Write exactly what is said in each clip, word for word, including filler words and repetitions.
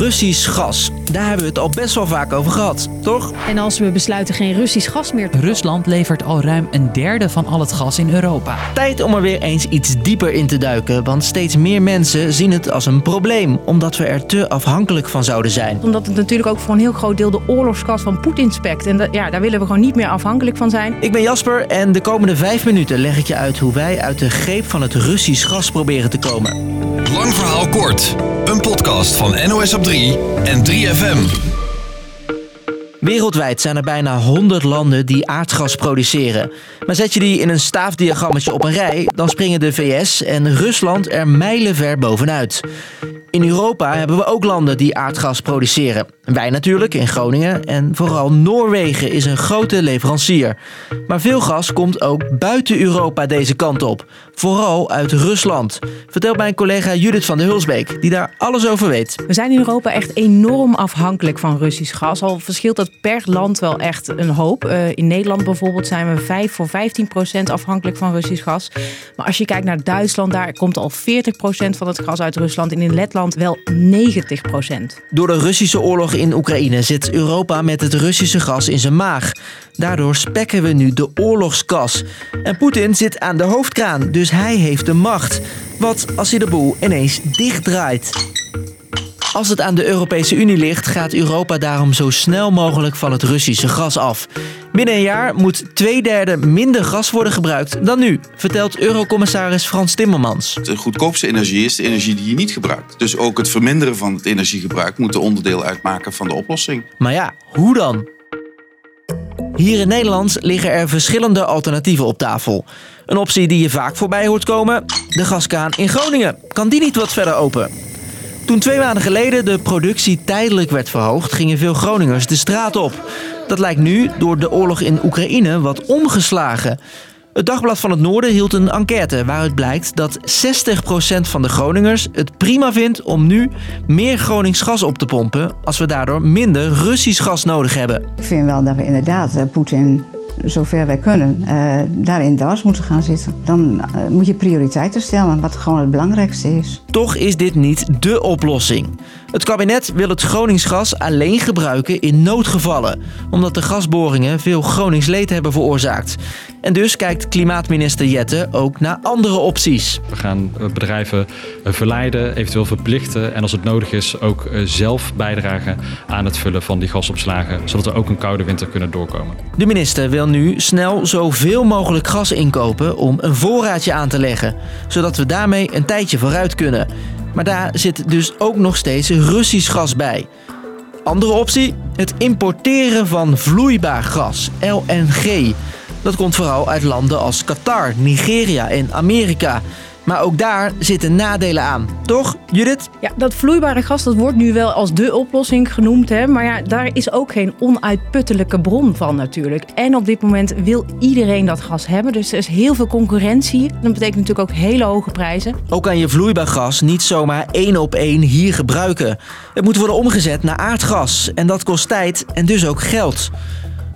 Russisch gas. Daar hebben we het al best wel vaak over gehad, toch? En als we besluiten geen Russisch gas meer te kopen. Rusland levert al ruim een derde van al het gas in Europa. Tijd om er weer eens iets dieper in te duiken. Want steeds meer mensen zien het als een probleem. Omdat we er te afhankelijk van zouden zijn. Omdat het natuurlijk ook voor een heel groot deel de oorlogsgas van Poetin spekt. En dat, ja, daar willen we gewoon niet meer afhankelijk van zijn. Ik ben Jasper en de komende vijf minuten leg ik je uit hoe wij uit de greep van het Russisch gas proberen te komen. Lang verhaal kort. Een podcast van N O S op drie en drie F M. Wereldwijd zijn er bijna honderd landen die aardgas produceren. Maar zet je die in een staafdiagrammetje op een rij, dan springen de V S en Rusland er mijlenver bovenuit. In Europa hebben we ook landen die aardgas produceren. Wij natuurlijk in Groningen en vooral Noorwegen is een grote leverancier. Maar veel gas komt ook buiten Europa deze kant op. Vooral uit Rusland. Vertelt mijn collega Judith van der Hulsbeek, die daar alles over weet. We zijn in Europa echt enorm afhankelijk van Russisch gas. Al verschilt dat per land wel echt een hoop. Uh, in Nederland bijvoorbeeld zijn we vijf voor vijftien procent afhankelijk van Russisch gas. Maar als je kijkt naar Duitsland, daar komt al veertig procent van het gas uit Rusland. En in Letland wel negentig procent. Door de Russische oorlog in Oekraïne zit Europa met het Russische gas in zijn maag. Daardoor spekken we nu de oorlogskas. En Poetin zit aan de hoofdkraan, dus hij heeft de macht. Wat als hij de boel ineens dichtdraait? Als het aan de Europese Unie ligt, gaat Europa daarom zo snel mogelijk van het Russische gas af. Binnen een jaar moet twee derde minder gas worden gebruikt dan nu, vertelt eurocommissaris Frans Timmermans. De goedkoopste energie is de energie die je niet gebruikt. Dus ook het verminderen van het energiegebruik moet een onderdeel uitmaken van de oplossing. Maar ja, hoe dan? Hier in Nederland liggen er verschillende alternatieven op tafel. Een optie die je vaak voorbij hoort komen, de gaskraan in Groningen. Kan die niet wat verder open? Toen twee maanden geleden de productie tijdelijk werd verhoogd, gingen veel Groningers de straat op. Dat lijkt nu door de oorlog in Oekraïne wat omgeslagen. Het Dagblad van het Noorden hield een enquête waaruit blijkt dat zestig procent van de Groningers het prima vindt om nu meer Gronings gas op te pompen als we daardoor minder Russisch gas nodig hebben. Ik vind wel dat we inderdaad Poetin, zover wij kunnen, uh, daar in de as moeten gaan zitten. Dan uh, moet je prioriteiten stellen, wat gewoon het belangrijkste is. Toch is dit niet dé oplossing. Het kabinet wil het Gronings gas alleen gebruiken in noodgevallen, omdat de gasboringen veel Gronings leed hebben veroorzaakt. En dus kijkt klimaatminister Jetten ook naar andere opties. We gaan bedrijven verleiden, eventueel verplichten en als het nodig is ook zelf bijdragen aan het vullen van die gasopslagen, zodat we ook een koude winter kunnen doorkomen. De minister wil nu snel zoveel mogelijk gas inkopen om een voorraadje aan te leggen, zodat we daarmee een tijdje vooruit kunnen. Maar daar zit dus ook nog steeds Russisch gas bij. Andere optie? Het importeren van vloeibaar gas, L N G. Dat komt vooral uit landen als Qatar, Nigeria en Amerika. Maar ook daar zitten nadelen aan. Toch, Judith? Ja, dat vloeibare gas dat wordt nu wel als dé oplossing genoemd. Hè? Maar ja, daar is ook geen onuitputtelijke bron van natuurlijk. En op dit moment wil iedereen dat gas hebben. Dus er is heel veel concurrentie. Dat betekent natuurlijk ook hele hoge prijzen. Ook kan je vloeibaar gas niet zomaar één op één hier gebruiken. Het moet worden omgezet naar aardgas. En dat kost tijd en dus ook geld.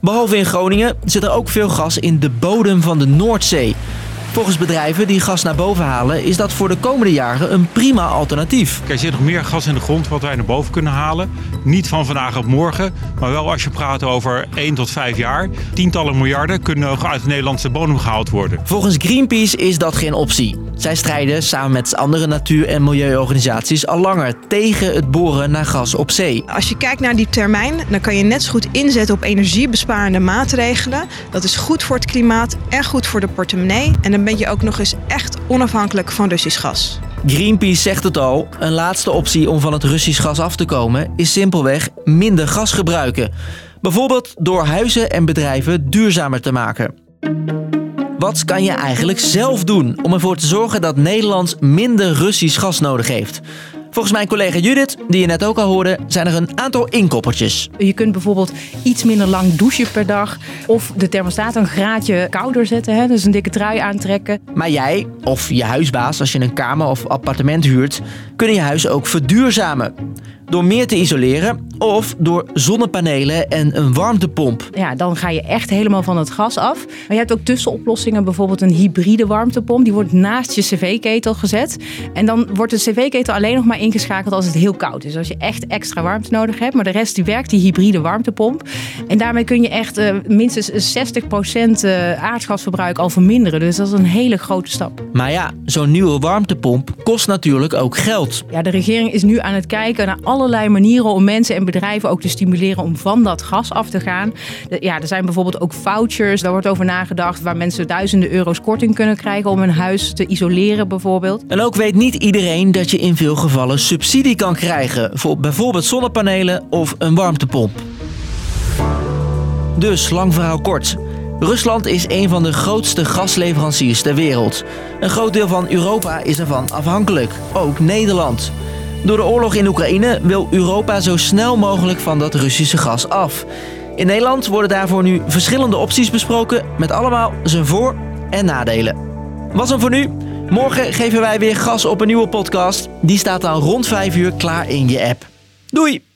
Behalve in Groningen zit er ook veel gas in de bodem van de Noordzee. Volgens bedrijven die gas naar boven halen, is dat voor de komende jaren een prima alternatief. Er zit nog meer gas in de grond wat wij naar boven kunnen halen. Niet van vandaag op morgen, maar wel als je praat over één tot vijf jaar. Tientallen miljarden kunnen uit de Nederlandse bodem gehaald worden. Volgens Greenpeace is dat geen optie. Zij strijden samen met andere natuur- en milieuorganisaties al langer tegen het boren naar gas op zee. Als je kijkt naar die termijn, dan kan je net zo goed inzetten op energiebesparende maatregelen. Dat is goed voor het klimaat en goed voor de portemonnee. En dan ben je ook nog eens echt onafhankelijk van Russisch gas. Greenpeace zegt het al, een laatste optie om van het Russisch gas af te komen is simpelweg minder gas gebruiken. Bijvoorbeeld door huizen en bedrijven duurzamer te maken. Wat kan je eigenlijk zelf doen om ervoor te zorgen dat Nederland minder Russisch gas nodig heeft? Volgens mijn collega Judith, die je net ook al hoorde, zijn er een aantal inkoppertjes. Je kunt bijvoorbeeld iets minder lang douchen per dag. Of de thermostaat een graadje kouder zetten, hè? Dus een dikke trui aantrekken. Maar jij, of je huisbaas als je een kamer of appartement huurt, kunnen je huis ook verduurzamen. Door meer te isoleren, of door zonnepanelen en een warmtepomp. Ja, dan ga je echt helemaal van het gas af. Maar je hebt ook tussenoplossingen, bijvoorbeeld een hybride warmtepomp. Die wordt naast je cv-ketel gezet. En dan wordt de cv-ketel alleen nog maar ingeschakeld als het heel koud is. Als je echt extra warmte nodig hebt. Maar de rest die werkt die hybride warmtepomp. En daarmee kun je echt uh, minstens zestig procent aardgasverbruik al verminderen. Dus dat is een hele grote stap. Maar ja, zo'n nieuwe warmtepomp kost natuurlijk ook geld. Ja, de regering is nu aan het kijken naar allerlei manieren om mensen en bedrijven ook te stimuleren om van dat gas af te gaan. Ja, er zijn bijvoorbeeld ook vouchers, daar wordt over nagedacht, waar mensen duizenden euro's korting kunnen krijgen om hun huis te isoleren bijvoorbeeld. En ook weet niet iedereen dat je in veel gevallen subsidie kan krijgen voor bijvoorbeeld zonnepanelen of een warmtepomp. Dus, lang verhaal kort. Rusland is een van de grootste gasleveranciers ter wereld. Een groot deel van Europa is ervan afhankelijk, ook Nederland. Door de oorlog in Oekraïne wil Europa zo snel mogelijk van dat Russische gas af. In Nederland worden daarvoor nu verschillende opties besproken, met allemaal zijn voor- en nadelen. Was hem voor nu. Morgen geven wij weer gas op een nieuwe podcast. Die staat dan rond vijf uur klaar in je app. Doei!